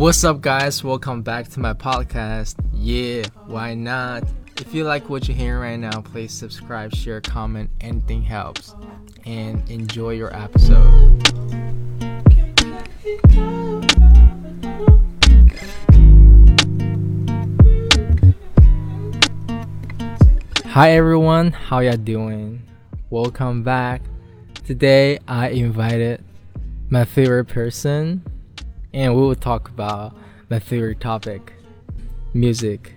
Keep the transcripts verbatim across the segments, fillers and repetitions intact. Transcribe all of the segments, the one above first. What's up, guys? Welcome back to my podcast. Yeah, why not? If you like what you're hearing right now, please subscribe, share, comment, anything helps. And enjoy your episode. Hi everyone, how ya doing? Welcome back. Today I invited my favorite person and we will talk about my favorite topic, music.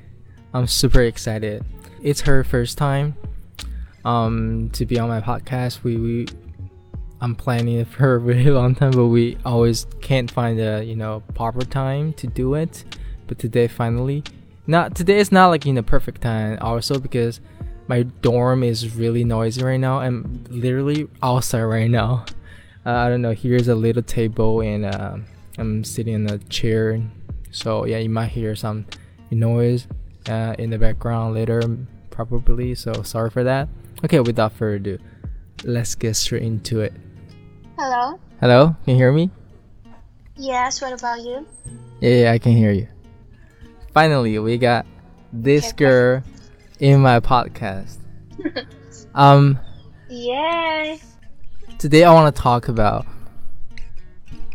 I'm super excited. It's her first time um, to be on my podcast. We, we I'm planning it for a really long time, but we always can't find a you know proper time to do it. But today finally, not today is not like in the perfect time. Also because my dorm is really noisy right now. I'm literally outside right now. Uh, I don't know. Here's a little table and uh, I'm sitting in a chair. So yeah, you might hear some noise uh, in the background later, probably. So sorry for that. Okay, without further ado, let's get straight into it. Hello. Hello. Can you hear me? Yes. What about you? Yeah, yeah I can hear you. Finally, we got this okay, girl. Perfect. In my podcast. um Yay. Today I want to talk about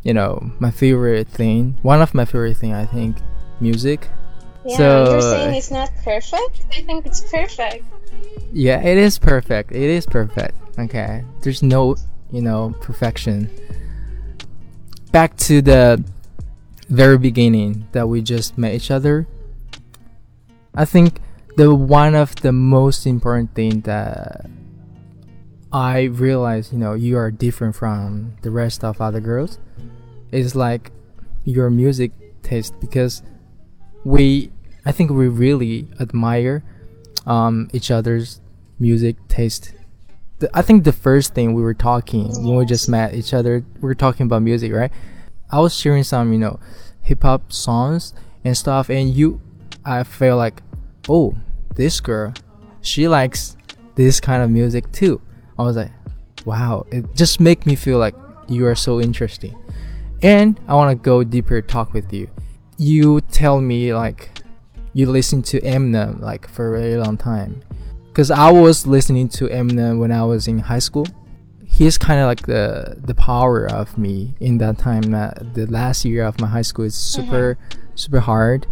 you know my favorite thing, one of my favorite thing, I think, music. Yeah, so, you're saying it's not perfect? I think it's perfect. Yeah, it is perfect. It is perfect. Okay. There's no, you know, perfection. Back to the very beginning that we just met each other. I think the one of the most important thing that I realized, you know, you are different from the rest of other girls is like your music taste, because we, I think we really admire um, each other's music taste. The, I think the first thing we were talking when we just met each other, we were talking about music, right? I was sharing some, you know, hip hop songs and stuff, and you, I felt like, oh, this girl, she likes this kind of music too. I was like, wow, it just make me feel like you are so interesting. And I want to go deeper, talk with you. You tell me like you listen to Eminem like for a really long time, because I was listening to Eminem when I was in high school. He's kind of like the the power of me in that time. That the last year of my high school is super mm-hmm. super hard,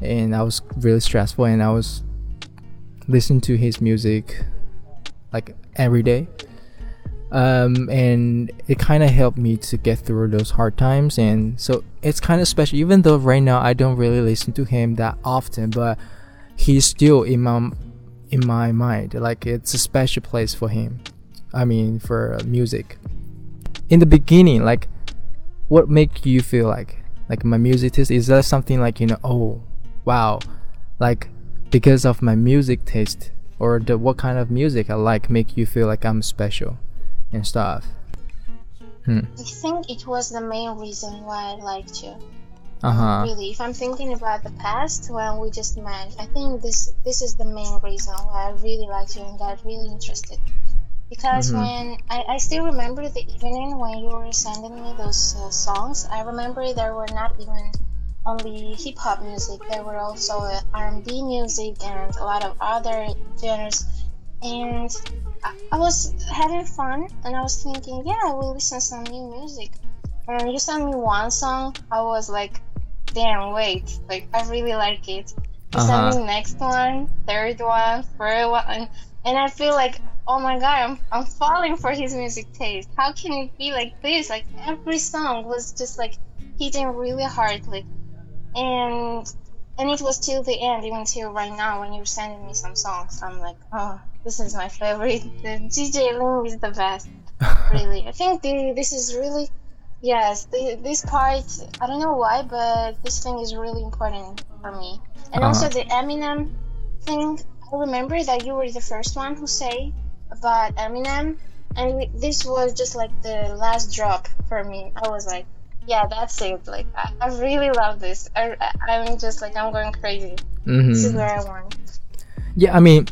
and I was really stressful, and I was listening to his music like every day, um, and it kind of helped me to get through those hard times. And so it's kind of special, even though right now I don't really listen to him that often, but he's still in my in my mind. Like, it's a special place for him, I mean, for music. In the beginning, like, what make you feel like like my music taste is that something like, you know, oh wow, like because of my music taste or the what kind of music I like make you feel like I'm special and stuff? hmm. I think it was the main reason why I liked you. Uh-huh. Really, if I'm thinking about the past when we just met, I think this this is the main reason why I really liked you and got really interested. Because mm-hmm. when I, I still remember the evening when you were sending me those uh, songs, I remember there were not even only hip-hop music, there were also uh, R and B music and a lot of other genres, and I, I was having fun and I was thinking, yeah, I will listen to some new music. And you sent me one song, I was like, damn, wait, like I really like it. You uh-huh. sent me next one, third one, third one, and, and I feel like, oh my god, I'm I'm falling for his music taste. How can it be like this? Like, every song was just like hitting really hard, like, and and it was till the end, even till right now when you're sending me some songs. I'm like, oh, this is my favorite. The Zhou Jie Lun is the best. Really, I think the, this is really, yes, the, this part. I don't know why, but this thing is really important for me. And uh-huh. also the Eminem thing. I remember that you were the first one who say about Eminem, and we, this was just like the last drop for me. I was like, yeah, that's it, like I, I really love this. I, I, I'm just like, I'm going crazy. Mm-hmm. This is where I want. Yeah, I mean,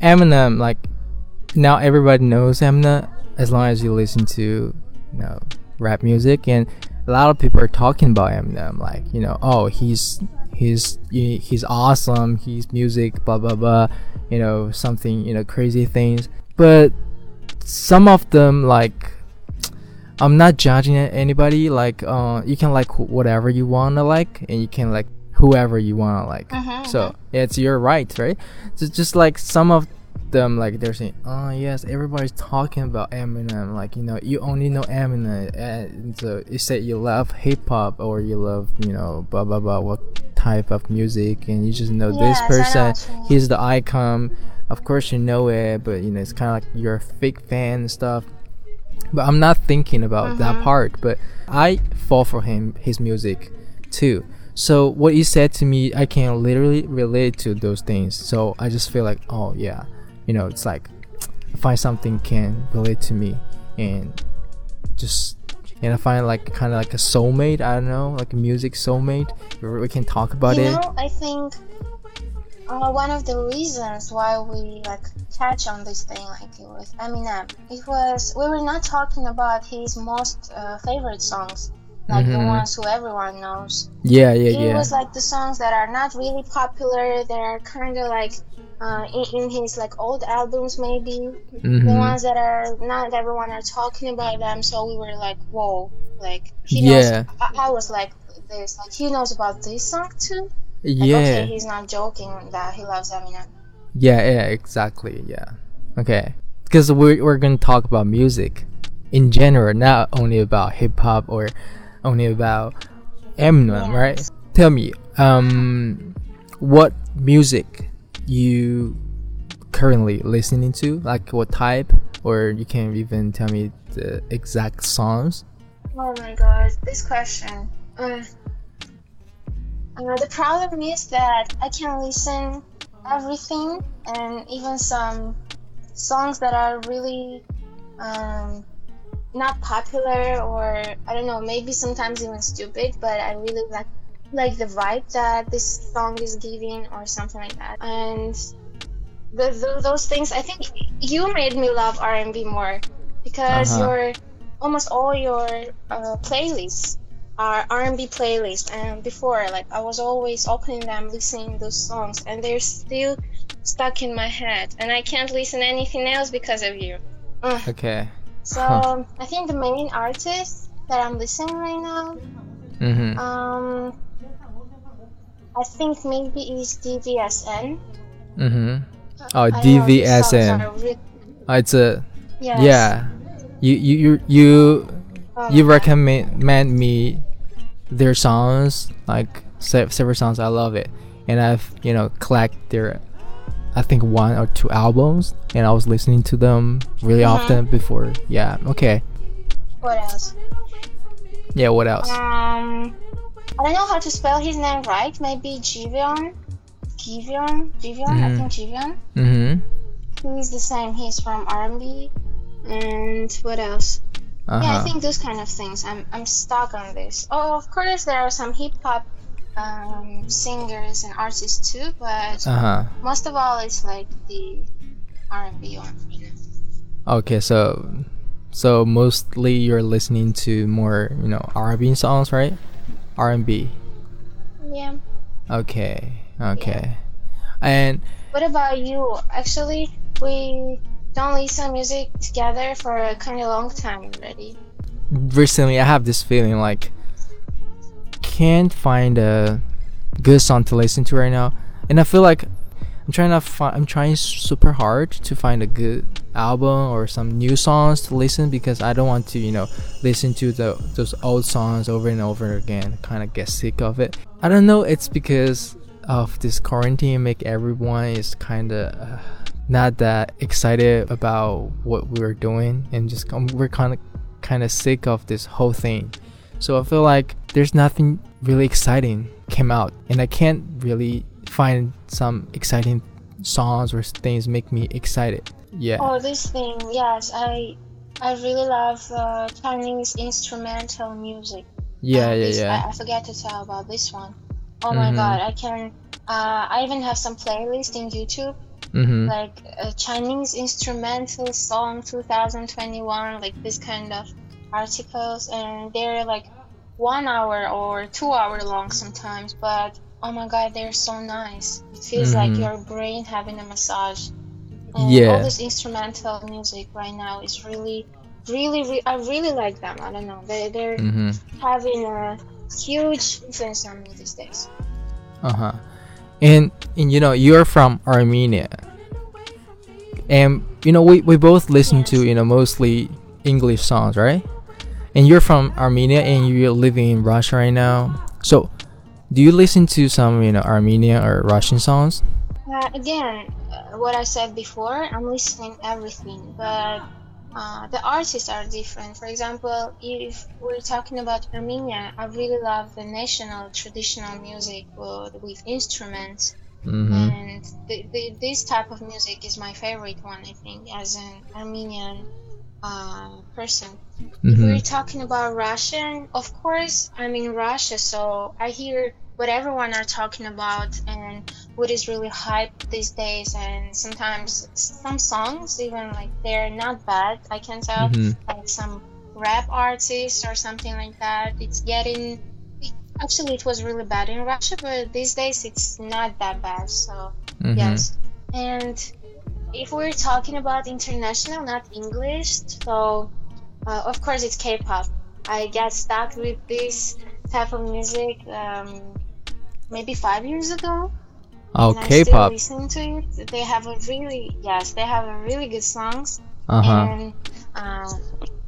Eminem, like now everybody knows Eminem as long as you listen to, you know, rap music. And a lot of people are talking about Eminem, like, you know, oh, he's he's he's awesome, he's music, blah blah blah, you know, something, you know, crazy things. But some of them, like, I'm not judging anybody. Like, uh, you can like whatever you wanna like, and you can like whoever you wanna like. Uh-huh. So it's your right, right? So just like some of them, like they're saying, oh yes, everybody's talking about Eminem. Like, you know, you only know Eminem, and so you say you love hip hop or you love, you know, blah blah blah, what type of music, and you just know yes, this person. He's the icon. Of course you know it, but you know it's kind of like you're a fake fan and stuff. But I'm not thinking about uh-huh. that part, but I fall for him, his music too. So what he said to me, I can literally relate to those things. So I just feel like, oh yeah, you know, it's like I find something can relate to me, and just and I find like kind of like a soulmate. I don't know, like a music soulmate. We can talk about you it. You know, I think uh, one of the reasons why we like touch on this thing, like it was Eminem, it was we were not talking about his most uh, favorite songs. Like mm-hmm. the ones who everyone knows. Yeah, yeah, he yeah. It was like the songs that are not really popular. They are kind of like uh, in, in his like old albums, maybe mm-hmm. the ones that are not everyone are talking about them. So we were like, whoa, like he yeah. knows. I, I was like this, like he knows about this song too. Like, yeah. Okay, he's not joking that he loves Eminem. Yeah, yeah, exactly, yeah. Okay, because we're we're gonna talk about music in general, not only about hip hop or only about Eminem, right? Tell me, um, what music you currently listening to? Like what type? Or you can even tell me the exact songs. Oh my god, this question. Uh, uh, the problem is that I can listen everything, and even some songs that are really um, not popular, or I don't know, maybe sometimes even stupid, but I really like like the vibe that this song is giving or something like that. And the, the, those things, I think you made me love R and B more, because uh-huh. your almost all your uh, playlists are R and B playlists, and before, like, I was always opening them, listening those songs, and they're still stuck in my head, and I can't listen anything else because of you. Ugh. Okay. So huh. I think the main artist that I'm listening right now, mm-hmm. um, I think maybe is D V S N. Mm-hmm. Oh, D V S N. Really... Oh, it's a yes. yeah. You you you you, oh, you recommend me their songs, like several songs. I love it, and I've you know collected their. I think one or two albums, and I was listening to them really mm-hmm. often before. Yeah, okay. What else? Yeah, what else? Um, I don't know how to spell his name right. Maybe Giveon, Giveon, Giveon. Mm-hmm. I think Giveon. Mm-hmm. He's the same. He's from R and B. And what else? Uh-huh. Yeah, I think those kind of things. I'm I'm stuck on this. Oh, of course, there are some hip hop. Um, singers and artists too, but uh-huh. most of all it's like the R and B one. Okay, so so mostly you're listening to more, you know, R and B songs, right? R and B. Yeah. Okay. Okay. Yeah. And what about you? Actually, we don't listen music together for a kind of long time already. Recently, I have this feeling like can't find a good song to listen to right now, and I feel like I'm trying to fi- I'm trying super hard to find a good album or some new songs to listen, because I don't want to, you know, listen to the, those old songs over and over again. Kind of get sick of it. I don't know, it's because of this quarantine make everyone is kind of uh, not that excited about what we're doing, and just um, we're kind of kind of sick of this whole thing. So I feel like there's nothing really exciting came out, and I can't really find some exciting songs or things make me excited. Yeah. Oh, this thing, yes, I I really love uh, Chinese instrumental music. Yeah, um, yeah, this, yeah. I, I forget to tell about this one. Oh mm-hmm. my god, I can. Uh, I even have some playlist in YouTube, mm-hmm. like uh, Chinese instrumental song twenty twenty-one, like this kind of articles, and they're like one hour or two hour long sometimes, but oh my god, they're so nice. It feels mm. like your brain having a massage. And yeah. all this instrumental music right now is really, really, re- I really like them. I don't know, they, they're mm-hmm. having a huge influence on me these days. Uh-huh. And, and you know, you're from Armenia. And, you know, we, we both listen yes. to, you know, mostly English songs, right? And you're from Armenia and you're living in Russia right now. So, do you listen to some, you know, Armenian or Russian songs? Uh, again, uh, what I said before, I'm listening everything, but uh, the artists are different. For example, if we're talking about Armenia, I really love the national traditional music uh, with instruments, mm-hmm. and the, the, this type of music is my favorite one, I think, as an Armenian uh, person. Mm-hmm. If we're talking about Russian, of course, I'm in Russia, so I hear what everyone are talking about and what is really hyped these days, and sometimes some songs, even like they're not bad, I can tell, mm-hmm. like some rap artists or something like that. It's getting, it, actually it was really bad in Russia, but these days it's not that bad, so mm-hmm. yes. And if we're talking about international, not English, so uh, of course it's K-pop. I got stuck with this type of music um, maybe five years ago. Oh, and K-pop. I still listen to it. They have a really yes, they have a really good songs, uh-huh. and uh,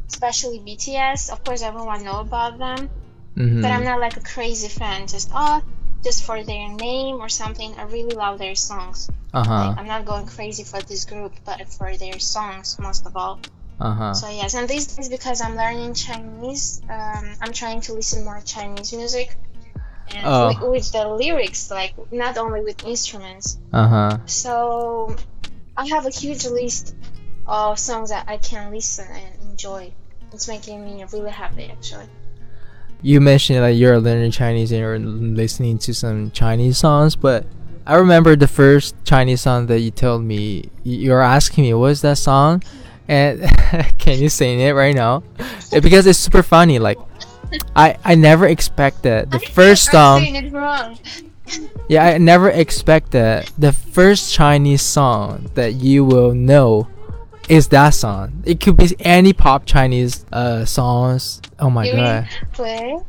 especially B T S. Of course, everyone know about them, mm-hmm. but I'm not like a crazy fan. Just oh, just for their name or something. I really love their songs. Uh-huh. Like, I'm not going crazy for this group, but for their songs most of all. Uh-huh. So yes, and these days because I'm learning Chinese, um, I'm trying to listen more Chinese music. And oh. with, with the lyrics, like not only with instruments. Uh-huh. So I have a huge list of songs that I can listen and enjoy. It's making me really happy, actually. You mentioned that you're learning Chinese and you're listening to some Chinese songs, but I remember the first Chinese song that you told me. You were asking me, what's that song? And can you sing it right now? It, because it's super funny. Like, I, I never expect that the I first song. It wrong. Yeah, I never expect that the first Chinese song that you will know is that song. It could be any pop Chinese uh songs. Oh my you god. Mean,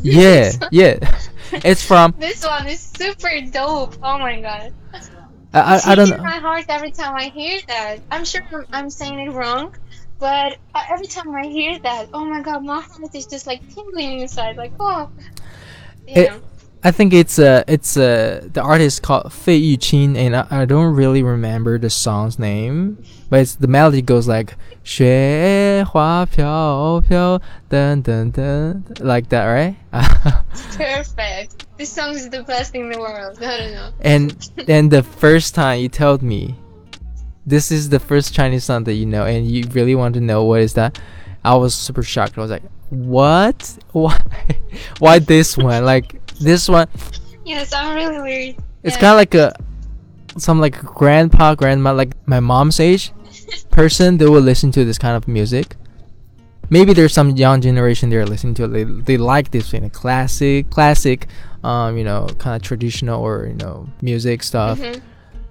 yeah, yeah. It's from. This one is super dope. Oh my god. I, I, I don't know. It's my heart every time I hear that. I'm sure I'm, I'm saying it wrong, but every time I hear that, oh my god, my heart is just like tingling inside, like oh. You it, know. I think it's uh it's uh the artist called Fei Yuqin, and I, I don't really remember the song's name, but it's, the melody goes like "雪花飘飘," dun dun dun, like that, right? Perfect. This song is the best in the world. I don't know. And then the first time you told me, this is the first Chinese song that you know, and you really want to know what is that, I was super shocked. I was like, what? Why? Why this one? Like this one? Yes, I'm really weird. It's yeah. kind of like a, some like grandpa, grandma, like my mom's age person. They will listen to this kind of music. Maybe there's some young generation they're listening to. They they like this, you know, classic, classic, um, you know, kind of traditional or you know, music stuff. Mm-hmm.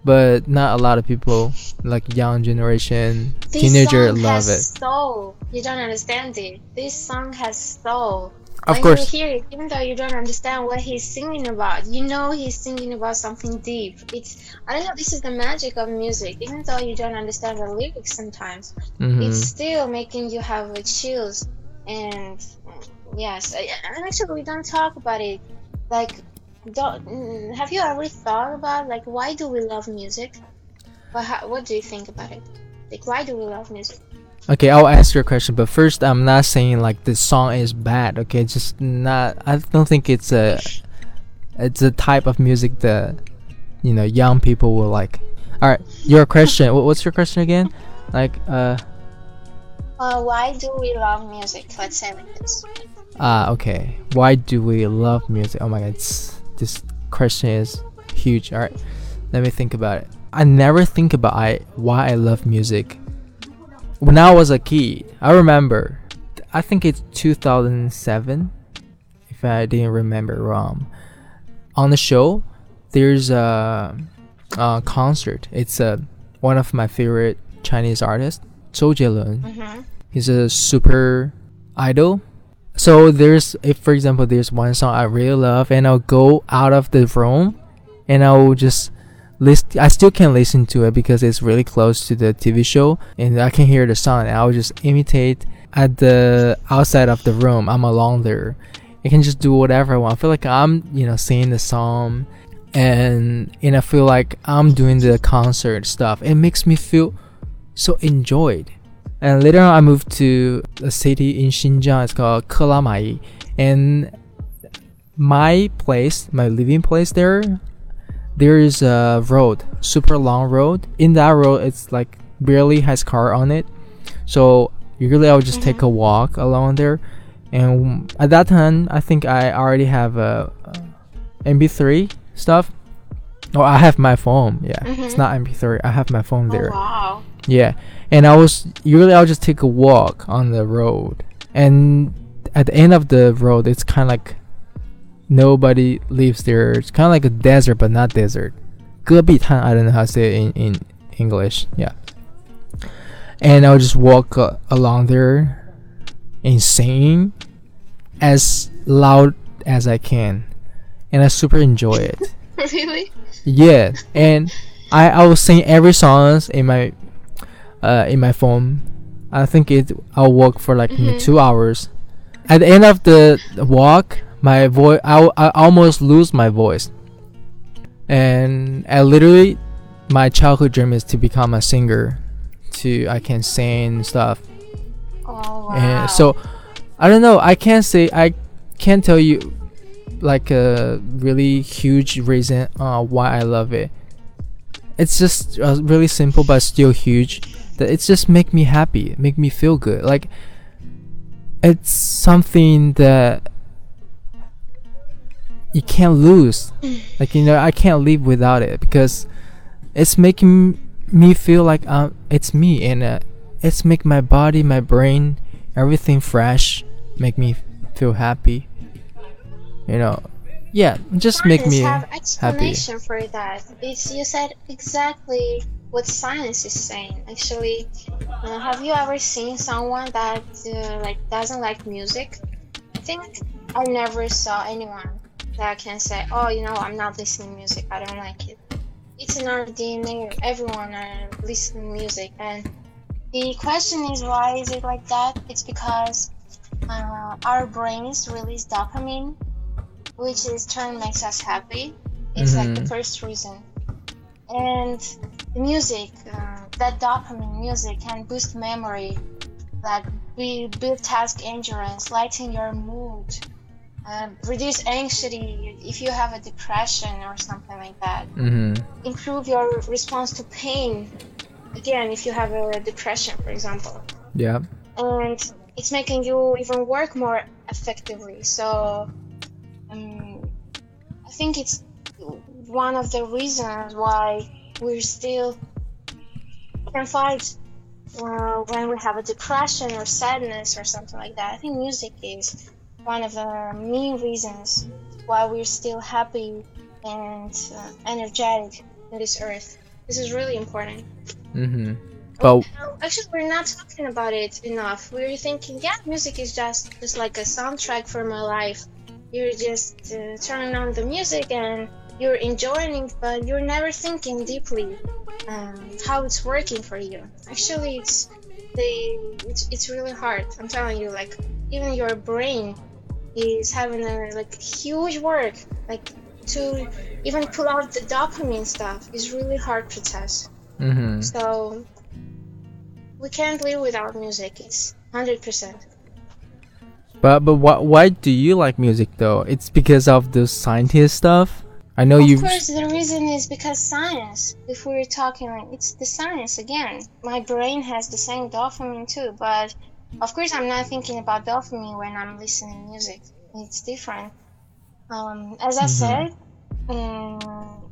But not a lot of people, like young generation, this teenager, song love has it. Soul. You don't understand it. This song has soul. Of when course. You hear it, even though you don't understand what he's singing about, you know he's singing about something deep. It's I don't know. This is the magic of music. Even though you don't understand the lyrics sometimes, mm-hmm. it's still making you have chills. And yes, and actually we don't talk about it. Like, don't, have you ever thought about like why do we love music? But how, what do you think about it? Like, why do we love music? Okay, I'll ask you a question, but first, I'm not saying like the song is bad. Okay, it's just not. I don't think it's a, it's a type of music that, you know, young people will like. All right, your question. What's your question again? Like, uh. Uh, why do we love music? Let's say like this. Ah, uh, okay. Why do we love music? Oh my God, it's, this question is huge. All right, let me think about it. I never think about I why I love music. When I was a kid, I remember I think it's two thousand seven, if I didn't remember wrong. On the show, there's a, a concert. It's a, one of my favorite Chinese artists, Zhou Jie Lun. Mm-hmm. He's a super idol. So there's, if for example, there's one song I really love, and I'll go out of the room, and I'll just list. I still can listen to it because it's really close to the T V show, and I can hear the song. And I'll just imitate at the outside of the room. I'm alone there. I can just do whatever I want. I feel like I'm, you know, singing the song, and and I feel like I'm doing the concert stuff. It makes me feel so enjoyed. And later on, I moved to a city in Xinjiang. It's called Kelamai. And my place, my living place there, there is a road, super long road. In that road, it's like barely has car on it. So usually I would just mm-hmm. take a walk along there. And at that time, I think I already have a, a M P three stuff. Oh, I have my phone. Yeah, mm-hmm. It's not M P three. I have my phone there. Oh, wow. Yeah, and I was usually I'll just take a walk on the road, and at the end of the road, it's kind of like nobody lives there. It's kind of like a desert, but not desert. 戈壁滩, I don't know how to say it in, in English. Yeah, and I'll just walk uh, along there and sing as loud as I can, and I super enjoy it. Really? Yeah, and I I will sing every songs in my. Uh, in my phone. I think it I'll walk for like mm-hmm. two hours. At the end of the walk, my voice I, I almost lose my voice, and I literally my childhood dream is to become a singer, to I can sing stuff. Oh, wow. And so I don't know, I can't say I can't tell you like a really huge reason uh, why I love it. It's just uh, really simple but still huge. That it's just make me happy, make me feel good. Like it's something that you can't lose. Like, you know, I can't live without it because it's making me feel like um, it's me, and uh, it's make my body, my brain, everything fresh, make me feel happy. You know. Yeah, just make me have explanation happy. For that. It's, you said exactly what science is saying. Actually, uh, have you ever seen someone that uh, like doesn't like music? I think I never saw anyone that can say, "Oh, you know, I'm not listening to music. I don't like it." It's in our D N A. Everyone are listening to music, and the question is, why is it like that? It's because uh, our brains release dopamine, which in turn makes us happy. It's mm-hmm. like the first reason. And the music, uh, that dopamine music can boost memory, like build task endurance, lighten your mood, uh, reduce anxiety if you have a depression or something like that, mm-hmm. improve your response to pain, again, if you have a depression, for example. Yeah. And it's making you even work more effectively. So Um, I think it's one of the reasons why we still can fight uh, when we have a depression or sadness or something like that. I think music is one of the main reasons why we're still happy and uh, energetic on this earth. This is really important. Mm-hmm. But actually, we're not talking about it enough. We're thinking, yeah, music is just, just like a soundtrack for my life. You're just uh, turning on the music and you're enjoying it, but you're never thinking deeply um, how it's working for you. Actually, it's the it's, it's really hard. I'm telling you, like even your brain is having a like huge work, like to even pull out the dopamine stuff is really hard process. Mm-hmm. So we can't live without music. It's one hundred percent. But but why why do you like music though? It's because of the scientist stuff. I know you. Of course, the reason is because science. If we were talking, like, it's the science again. My brain has the same dopamine too, but of course, I'm not thinking about dopamine when I'm listening to music. It's different. Um, as I mm-hmm. said, um,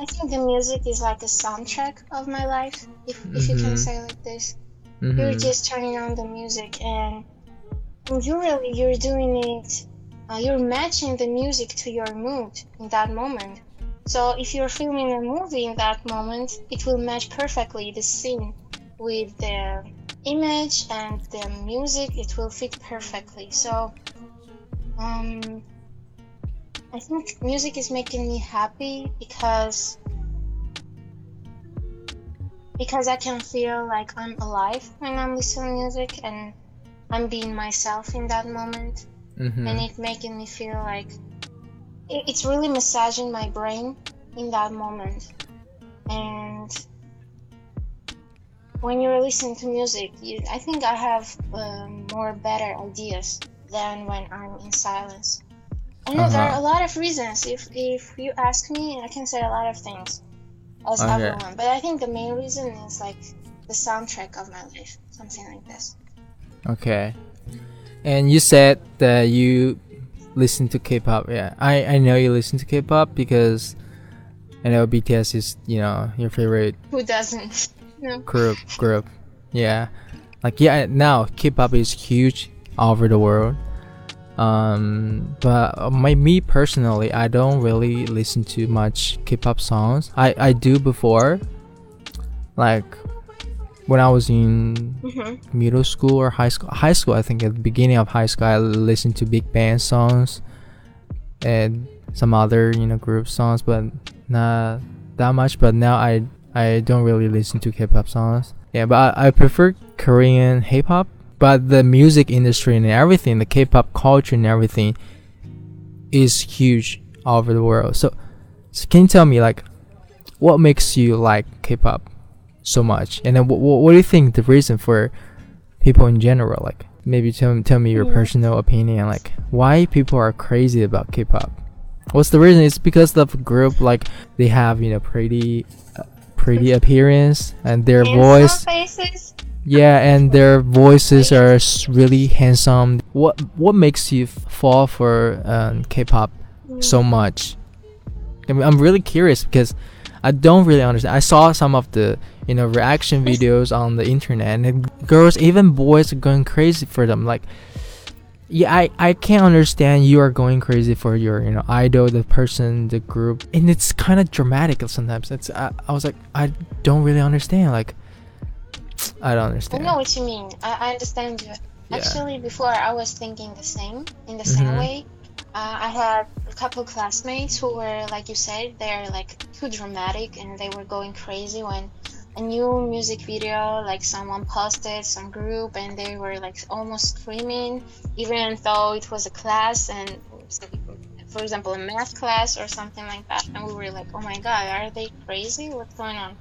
I think the music is like a soundtrack of my life. If mm-hmm. if you can say it like this, mm-hmm. you're just turning on the music and You really, you're doing it, uh, you're matching the music to your mood in that moment. So if you're filming a movie in that moment, it will match perfectly the scene with the image and the music, it will fit perfectly. So um, I think music is making me happy because because I can feel like I'm alive when I'm listening to music and I'm being myself in that moment. Mm-hmm. And it's making me feel like it's really massaging my brain in that moment. And when you're listening to music, you, I think I have um, more better ideas than when I'm in silence. I know uh-huh. there are a lot of reasons. If if you ask me, I can say a lot of things as okay. everyone. But I think the main reason is like the soundtrack of my life, something like this. Okay. And you said that you listen to K-pop. Yeah, I, I know you listen to K-pop because I know B T S is, you know, your favorite. Who doesn't? No. Group, group. Yeah. Like, yeah, now K-pop is huge all over the world. Um, but my me personally, I don't really listen to much K-pop songs. I, I do before. Like, when I was in mm-hmm. middle school or high school, high school, I think at the beginning of high school, I listened to Big Bang songs and some other, you know, group songs, but not that much. But now I, I don't really listen to K-pop songs. Yeah, but I, I prefer Korean K-pop. But the music industry and everything, the K-pop culture and everything, is huge all over the world. So, so can you tell me, like, what makes you like K-pop so much, and then w- w- what do you think the reason for people in general, like maybe tell, tell me your yeah. personal opinion, like why people are crazy about K-pop? What's the reason? It's because of the group, like they have, you know, pretty uh, pretty appearance and their handsome voice faces. Yeah, and their voices are really handsome. What what makes you fall for um, K-pop mm. so much? I mean, I'm really curious because I don't really understand. I saw some of the, you know, reaction videos on the internet, and girls, even boys, are going crazy for them. Like, yeah, I, I can't understand. You are going crazy for your, you know, idol, the person, the group, and it's kind of dramatic sometimes. It's I, I was like, I don't really understand. Like, I don't understand. I know what you mean. I, I understand you. Yeah. Actually, before I was thinking the same in the mm-hmm. same way. Uh, I had a couple classmates who were, like you said, they're like too dramatic and they were going crazy when a new music video, like someone posted, some group, and they were like almost screaming, even though it was a class and, for example, a math class or something like that. And we were like, oh my God, are they crazy? What's going on?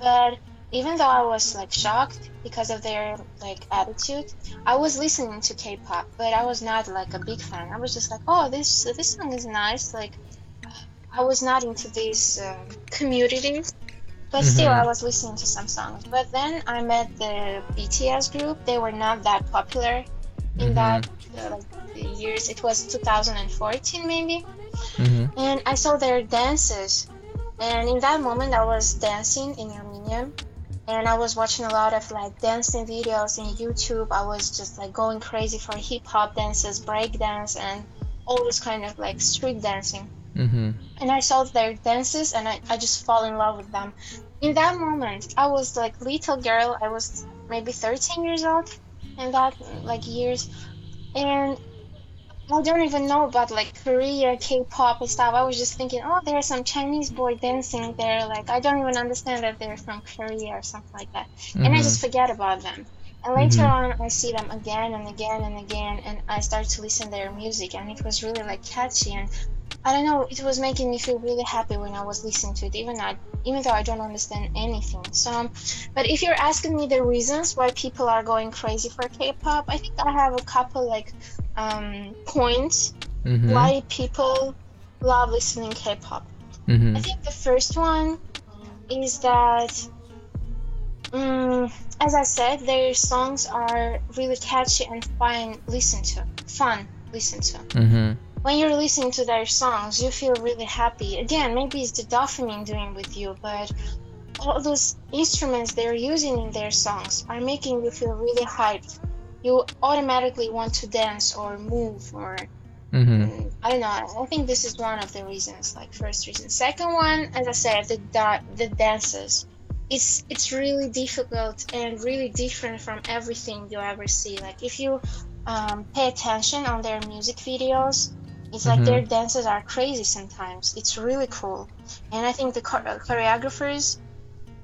But even though I was like shocked because of their like attitude, I was listening to K-pop, but I was not like a big fan. I was just like, oh, this this song is nice. Like, I was not into this um, community, but mm-hmm. still I was listening to some songs. But then I met the B T S group. They were not that popular in mm-hmm. that uh, like, years. It was two thousand fourteen maybe, mm-hmm. and I saw their dances, and in that moment I was dancing in Armenia. And I was watching a lot of like dancing videos in YouTube. I was just like going crazy for hip hop dances, break dance, and all this kind of like street dancing. Mm-hmm. And I saw their dances and I, I just fall in love with them. In that moment, I was like little girl. I was maybe thirteen years old in that like years. And I don't even know about like Korea, K-pop and stuff. I was just thinking, oh, there's some Chinese boy dancing there. Like, I don't even understand that they're from Korea or something like that. Mm-hmm. And I just forget about them. And later mm-hmm. on, I see them again and again and again. And I started to listen to their music. And it was really like catchy. And I don't know, it was making me feel really happy when I was listening to it, even, I, even though I don't understand anything. So, but if you're asking me the reasons why people are going crazy for K-pop, I think I have a couple like um, points mm-hmm. why people love listening K-pop. Mm-hmm. I think the first one is that, um, as I said, their songs are really catchy and fun listen to. Fun listen to. Mm-hmm. When you're listening to their songs, you feel really happy. Again, maybe it's the dopamine doing with you, but all those instruments they're using in their songs are making you feel really hyped. you automatically want to dance or move or mm-hmm. I don't know. I think this is one of the reasons, like first reason. Second one, as I said, the da- the dances. It's it's really difficult and really different from everything you ever see. Like if you um, pay attention on their music videos, it's mm-hmm. like their dances are crazy sometimes. It's really cool. And I think the choreographers,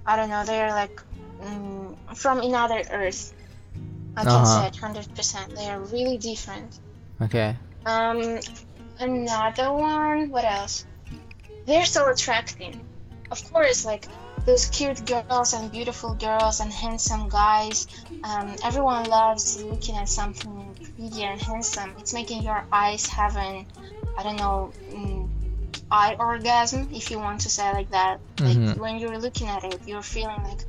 I don't know, they're like um, from another earth. I can uh-huh. say one hundred percent. They are really different. Okay. Um, another one, what else? They're so attracting. Of course, like those cute girls and beautiful girls and handsome guys. Um, everyone loves looking at something pretty and handsome. It's making your eyes have an, I don't know, um, eye orgasm, if you want to say like that. Mm-hmm. Like when you're looking at it, you're feeling like,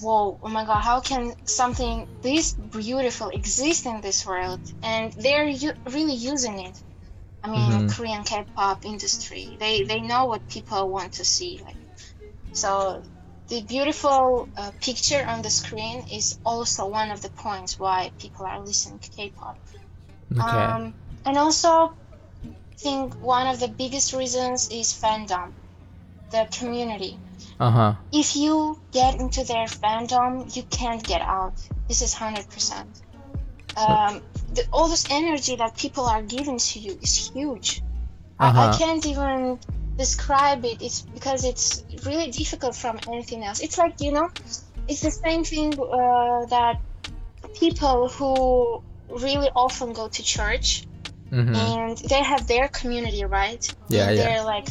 whoa, oh my god, how can something this beautiful exist in this world? And they're u- really using it. I mean, mm-hmm. Korean K-pop industry, they they know what people want to see. Like, so the beautiful uh, picture on the screen is also one of the points why people are listening to K-pop. Okay. Um, and also, I think one of the biggest reasons is fandom, the community. Uh-huh. If you get into their fandom, you can't get out. This is one hundred percent. Um, the, all this energy that people are giving to you is huge. Uh-huh. I, I can't even describe it. It's because it's really difficult from anything else. It's like, you know, it's the same thing uh, that people who really often go to church mm-hmm. and they have their community, right? Yeah, and yeah. They're like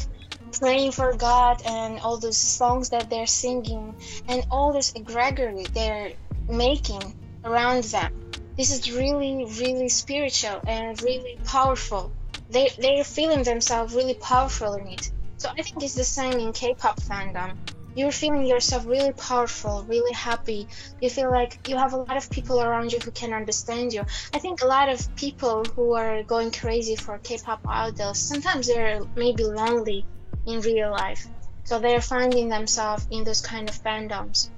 praying for God and all those songs that they're singing and all this egregory they're making around them. This is really, really spiritual and really powerful. They, they're feeling themselves really powerful in it. So I think it's the same in K-pop fandom. You're feeling yourself really powerful, really happy. You feel like you have a lot of people around you who can understand you. I think a lot of people who are going crazy for K-pop idols, sometimes they're maybe lonely in real life, so they're finding themselves in those kind of fandoms,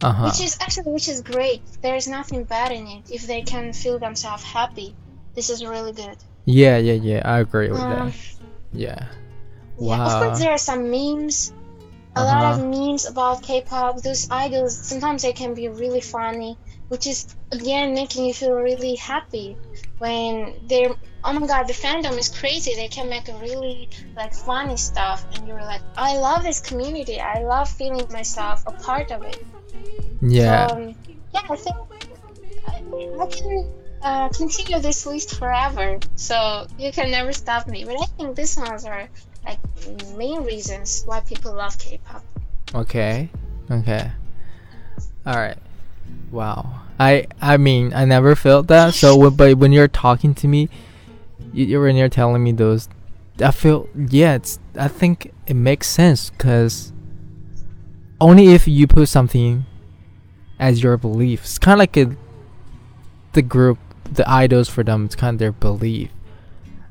uh-huh. which is actually which is great. There's nothing bad in it if they can feel themselves happy. This is really good. Yeah, yeah, yeah. I agree with um, that. Yeah. Wow. Yeah, of course, there are some memes, a uh-huh. lot of memes about K-pop. Those idols sometimes they can be really funny, which is again making you feel really happy when they're. Oh my god, the fandom is crazy. They can make a really like funny stuff and you're like, I love this community. I love feeling myself a part of it. Yeah. Um, yeah, I think I, I can uh, continue this list forever. So you can never stop me. But I think these ones are like main reasons why people love K-pop. Okay. Okay. All right. Wow. I I mean, I never felt that. So, but when you're talking to me, you were near telling me those. I feel yeah. It's, I think it makes sense because only if you put something as your belief, it's kind of like a, the group, the idols for them. It's kind of their belief.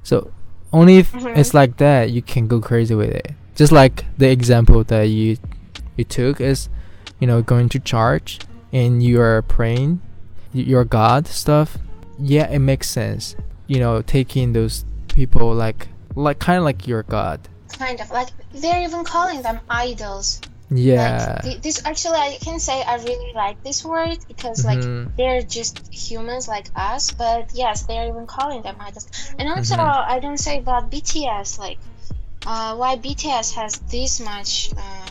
So only if mm-hmm. it's like that, you can go crazy with it. Just like the example that you you took is, you know, going to church and you are praying, your God stuff. Yeah, it makes sense. You know, taking those people like like kind of like your god, kind of like they're even calling them idols. Yeah, like, this actually I can say I really like this word because mm-hmm. like they're just humans like us, but yes, they're even calling them idols. And also mm-hmm. I don't say about B T S, like uh why B T S has this much uh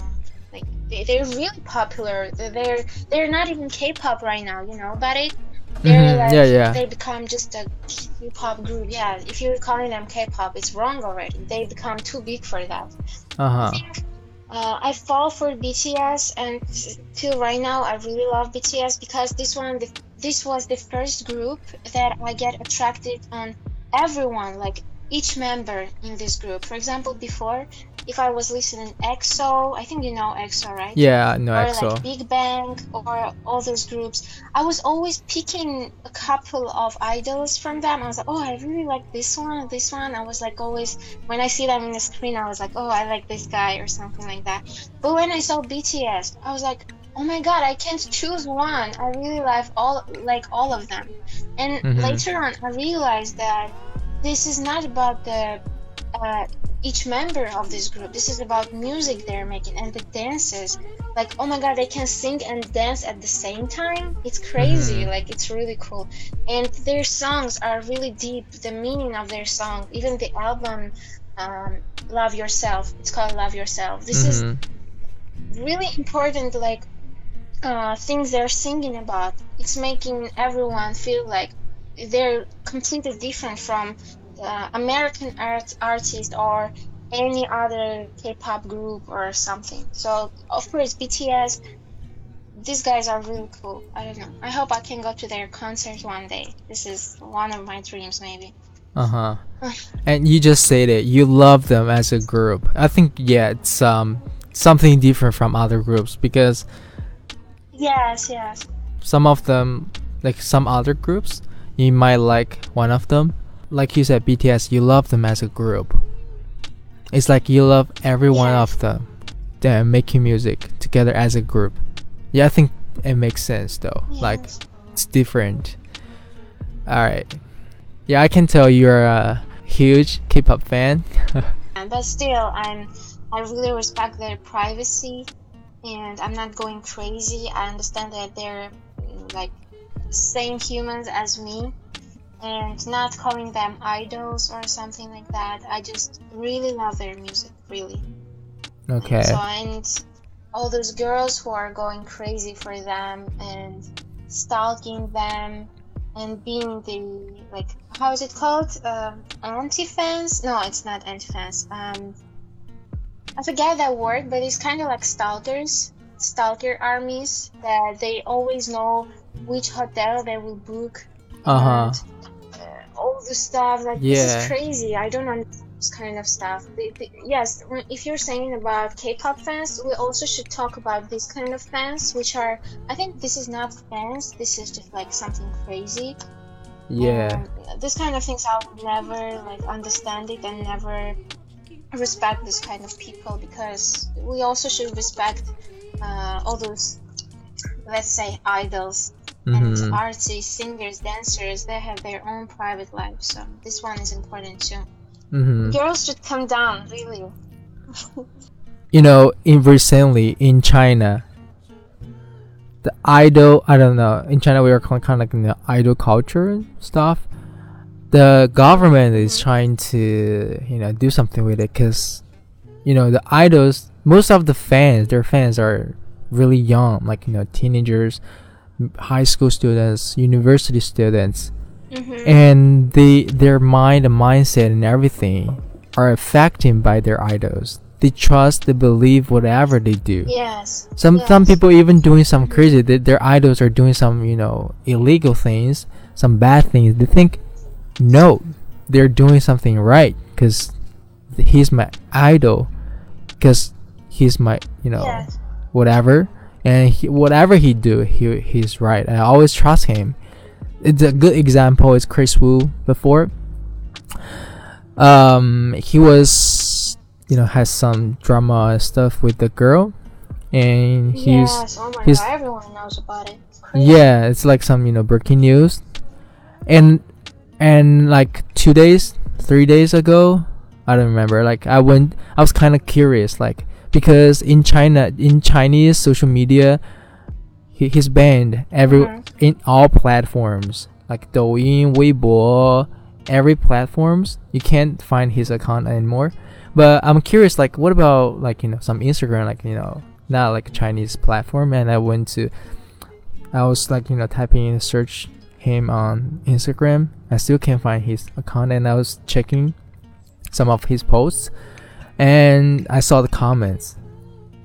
like they, they're really popular. They're they're not even K-pop right now, you know about it. They're like, yeah, yeah. They become just a K-pop group. Yeah, if you're calling them K-pop, it's wrong already. They become too big for that. Uh-huh. I think uh, I fall for B T S, and till right now, I really love B T S because this one, the, this was the first group that I get attracted on everyone, like each member in this group. For example, before, if I was listening E X O, I think you know E X O, right? Yeah, I know E X O. Or like Big Bang, or all those groups. I was always picking a couple of idols from them. I was like, oh, I really like this one, this one. I was like always, when I see them in the screen, I was like, oh, I like this guy or something like that. But when I saw B T S, I was like, oh my god, I can't choose one. I really like all like all of them. And mm-hmm. later on, I realized that this is not about the uh, each member of this group. This is about music they're making and the dances. Like, oh my god, they can sing and dance at the same time. It's crazy. Mm-hmm. Like, it's really cool. And their songs are really deep. The meaning of their song, even the album, um, Love Yourself. It's called Love Yourself. This mm-hmm. is really important, like, uh, things they're singing about. It's making everyone feel like they're completely different from uh, American art artists or any other K-pop group or something. So of course B T S, these guys are really cool. I don't know. I hope I can go to their concert one day. This is one of my dreams, maybe. Uh huh. And you just said it. You love them as a group. I think yeah, it's um something different from other groups because. Yes. Yes. Some of them, like some other groups, you might like one of them. Like you said, B T S, you love them as a group. It's like you love every one yeah. of them. They're making music together as a group. Yeah, I think it makes sense though. Yes. Like, it's different. Alright. Yeah, I can tell you're a huge K-pop fan. But still, I'm, I really respect their privacy. And I'm not going crazy. I understand that they're like same humans as me. And not calling them idols or something like that. I just really love their music, really. Okay. And, so, and all those girls who are going crazy for them and stalking them and being the, like, how is it called? Uh, anti-fans? No, it's not anti-fans. Um, I forget that word, but it's kind of like stalkers. Stalker armies that they always know which hotel they will book. Uh-huh. All the stuff, like, yeah. This is crazy. I don't understand this kind of stuff. The, the, yes, if you're saying about K-pop fans, we also should talk about this kind of fans, which are, I think this is not fans, this is just, like, something crazy. Yeah. Um, this kind of things, I'll never, like, understand it and never respect this kind of people, because we also should respect uh, all those, let's say, idols. And mm-hmm. artists, singers, dancers, they have their own private life, so this one is important too. Mm-hmm. Girls should come down, really. You know, in recently in China, the idol, I don't know, in China we are kind of like in the idol culture stuff. The government is mm-hmm. trying to, you know, do something with it because, you know, the idols, most of the fans, their fans are really young, like, you know, teenagers, high school students, university students, mm-hmm. and they, their mind and mindset and everything are affected by their idols. They trust, they believe whatever they do. Yes. Some yes. some people even doing some crazy. They, their idols are doing some, you know, illegal things, some bad things. They think, no, they're doing something right because he's my idol, because he's my, you know, yes. whatever. And he, whatever he do, he he's right. I always trust him. It's a good example is Chris Wu before. Um, he was, you know, has some drama and stuff with the girl, and he's yes, oh my he's, God, everyone knows about it. Crazy. Yeah, it's like some, you know, breaking news, and and like two days, three days ago, I don't remember. Like I went, I was kind of curious, like. Because in China, in Chinese social media, he, he's banned every mm-hmm. in all platforms like Douyin, Weibo, every platforms. You can't find his account anymore. But I'm curious, like, what about like you know some Instagram, like you know not like Chinese platform? And I went to, I was like you know typing in search him on Instagram. I still can't find his account, and I was checking some of his posts. And I saw the comments.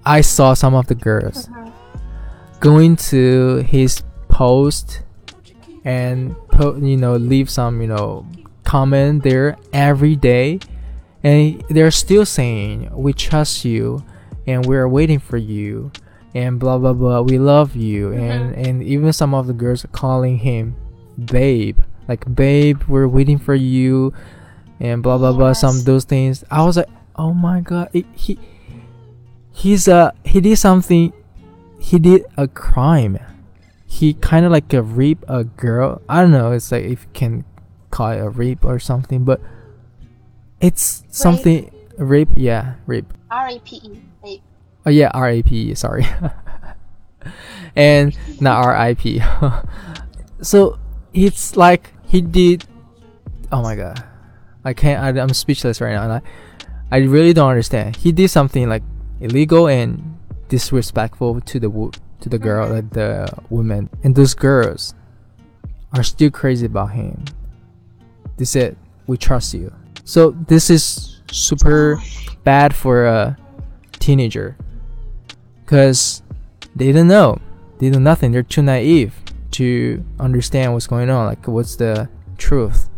I saw some of the girls uh-huh. going to his post and po- you know leave some you know comment there every day, and they're still saying we trust you and we're waiting for you and blah blah blah. We love you uh-huh. and and even some of the girls are calling him babe, like babe, we're waiting for you and blah blah yes. blah. Some of those things. I was like. Oh my god, it, he he's uh he did something he did a crime. He kind of like a raped a girl. I don't know. It's like if you can call it a rape or something, but it's rape. something rape. Yeah, rape. R A P E. Rape. Oh yeah, R A P E. Sorry. And not R I P. So it's like he did. Oh my god, I can't. I, I'm speechless right now. And I, I really don't understand. He did something like illegal and disrespectful to the wo- to the girl, like the woman. And those girls are still crazy about him. They said, "We trust you." So this is super bad for a teenager, because they didn't know. They know nothing. They're too naive to understand what's going on. Like, what's the truth?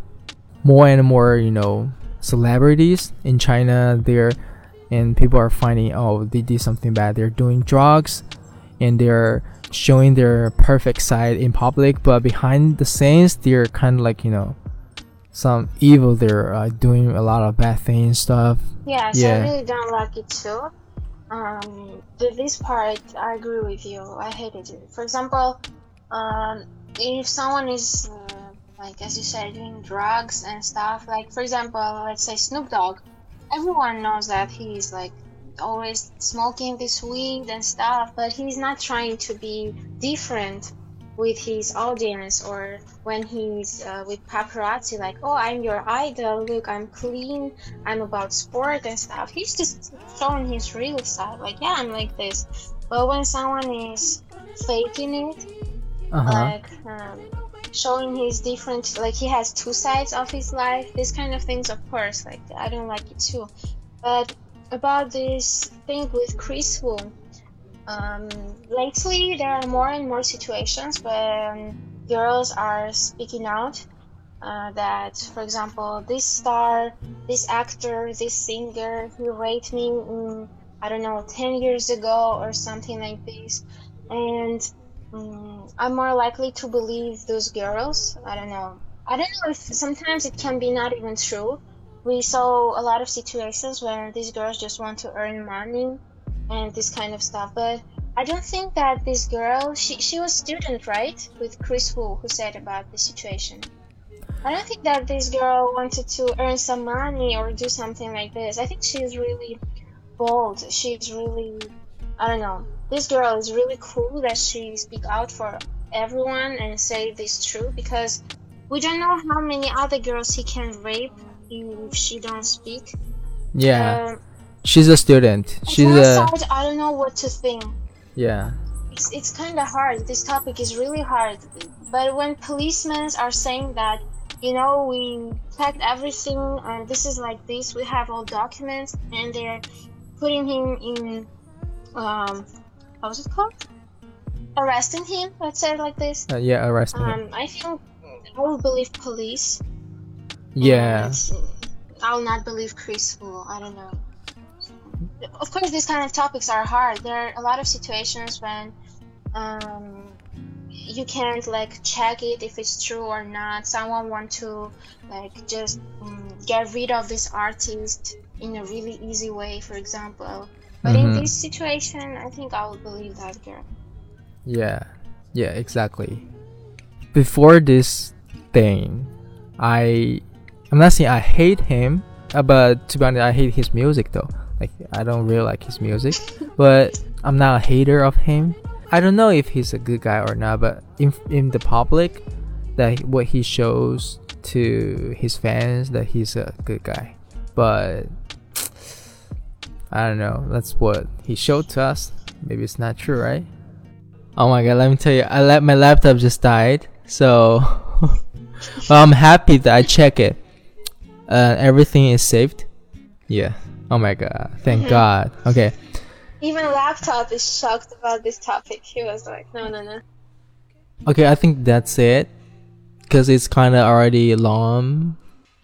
More and more, you know, celebrities in China, they're and people are finding, oh, they did something bad. They're doing drugs, and they're showing their perfect side in public, but behind the scenes, they're kind of like, you know, some evil. They're uh, doing a lot of bad things, stuff. Yeah, so yeah. I really don't like it too. Um, this part, I agree with you. I hated it. For example, um, if someone is. Uh, Like, as you said, doing drugs and stuff. Like, for example, let's say Snoop Dogg. Everyone knows that he's, like, always smoking this weed and stuff, but he's not trying to be different with his audience or when he's uh, with paparazzi. Like, oh, I'm your idol. Look, I'm clean. I'm about sport and stuff. He's just showing his real side. Like, yeah, I'm like this. But when someone is faking it, uh-huh. like... Um, showing his different, like he has two sides of his life, this kind of things, of course, like I don't like it too. But about this thing with Chris Wu, um, lately there are more and more situations when girls are speaking out uh, that, for example, this star, this actor, this singer who raped me, mm, I don't know, ten years ago or something like this. And Mm, I'm more likely to believe those girls. I don't know. I don't know if sometimes it can be not even true. We saw a lot of situations where these girls just want to earn money and this kind of stuff. But I don't think that this girl, she, she was student, right? With Chris Wu, who said about the situation. I don't think that this girl wanted to earn some money or do something like this. I think she's really bold. She's really, I don't know. This girl is really cool that she speak out for everyone and say this true, because we don't know how many other girls he can rape if she don't speak. Yeah, um, she's a student. She's a. Side, I don't know what to think. Yeah. It's it's kind of hard. This topic is really hard. But when policemen are saying that, you know, we checked everything and this is like this, we have all documents, and they're putting him in. Um. How was it called? Arresting him, let's say it like this. Uh, yeah, arresting um, him. I think I will believe police. Yeah. I'll not believe Chris Wu. I don't know. Of course, these kind of topics are hard. There are a lot of situations when um, you can't like check it if it's true or not. Someone want to like just um, get rid of this artist in a really easy way, for example. But mm-hmm. in this situation, I think I would believe that girl. Yeah, yeah, exactly. Before this thing, I, I'm not saying I hate him, but to be honest, I hate his music though. Like, I don't really like his music, but I'm not a hater of him. I don't know if he's a good guy or not, but in in the public, that what he shows to his fans, that he's a good guy. But I don't know, that's what he showed to us. Maybe it's not true, right? Oh my god, let me tell you, I let my laptop just died, so well, I'm happy that I check it. Uh, everything is saved. Yeah. Oh my god, thank mm-hmm. god. Okay. Even laptop is shocked about this topic. He was like, no, no, no. Okay, I think that's it, because it's kind of already long.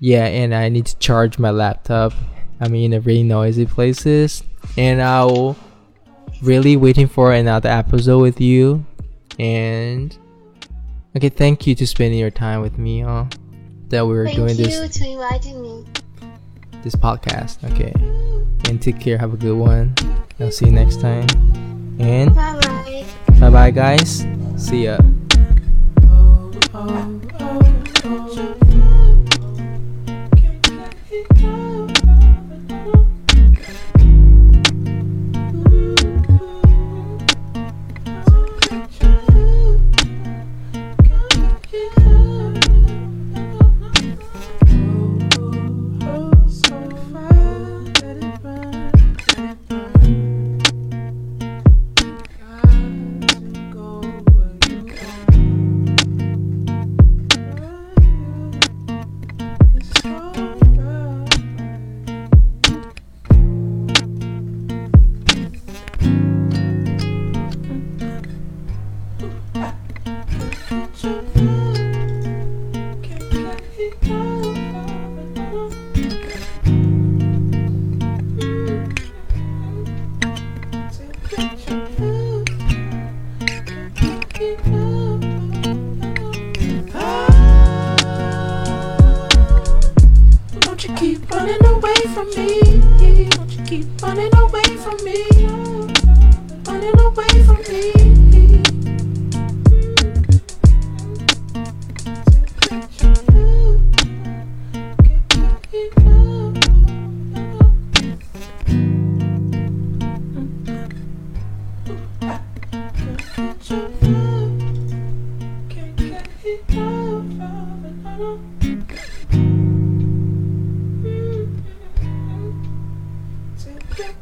Yeah, and I need to charge my laptop. I mean, in really noisy places, and I'll really waiting for another episode with you. And okay, thank you to spending your time with me. Huh? That we were thank doing this. Thank you to inviting me. This podcast. Okay, and take care. Have a good one. I'll see you next time. And bye bye. Bye bye guys. See ya.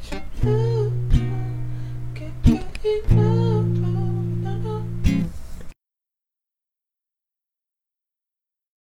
Catch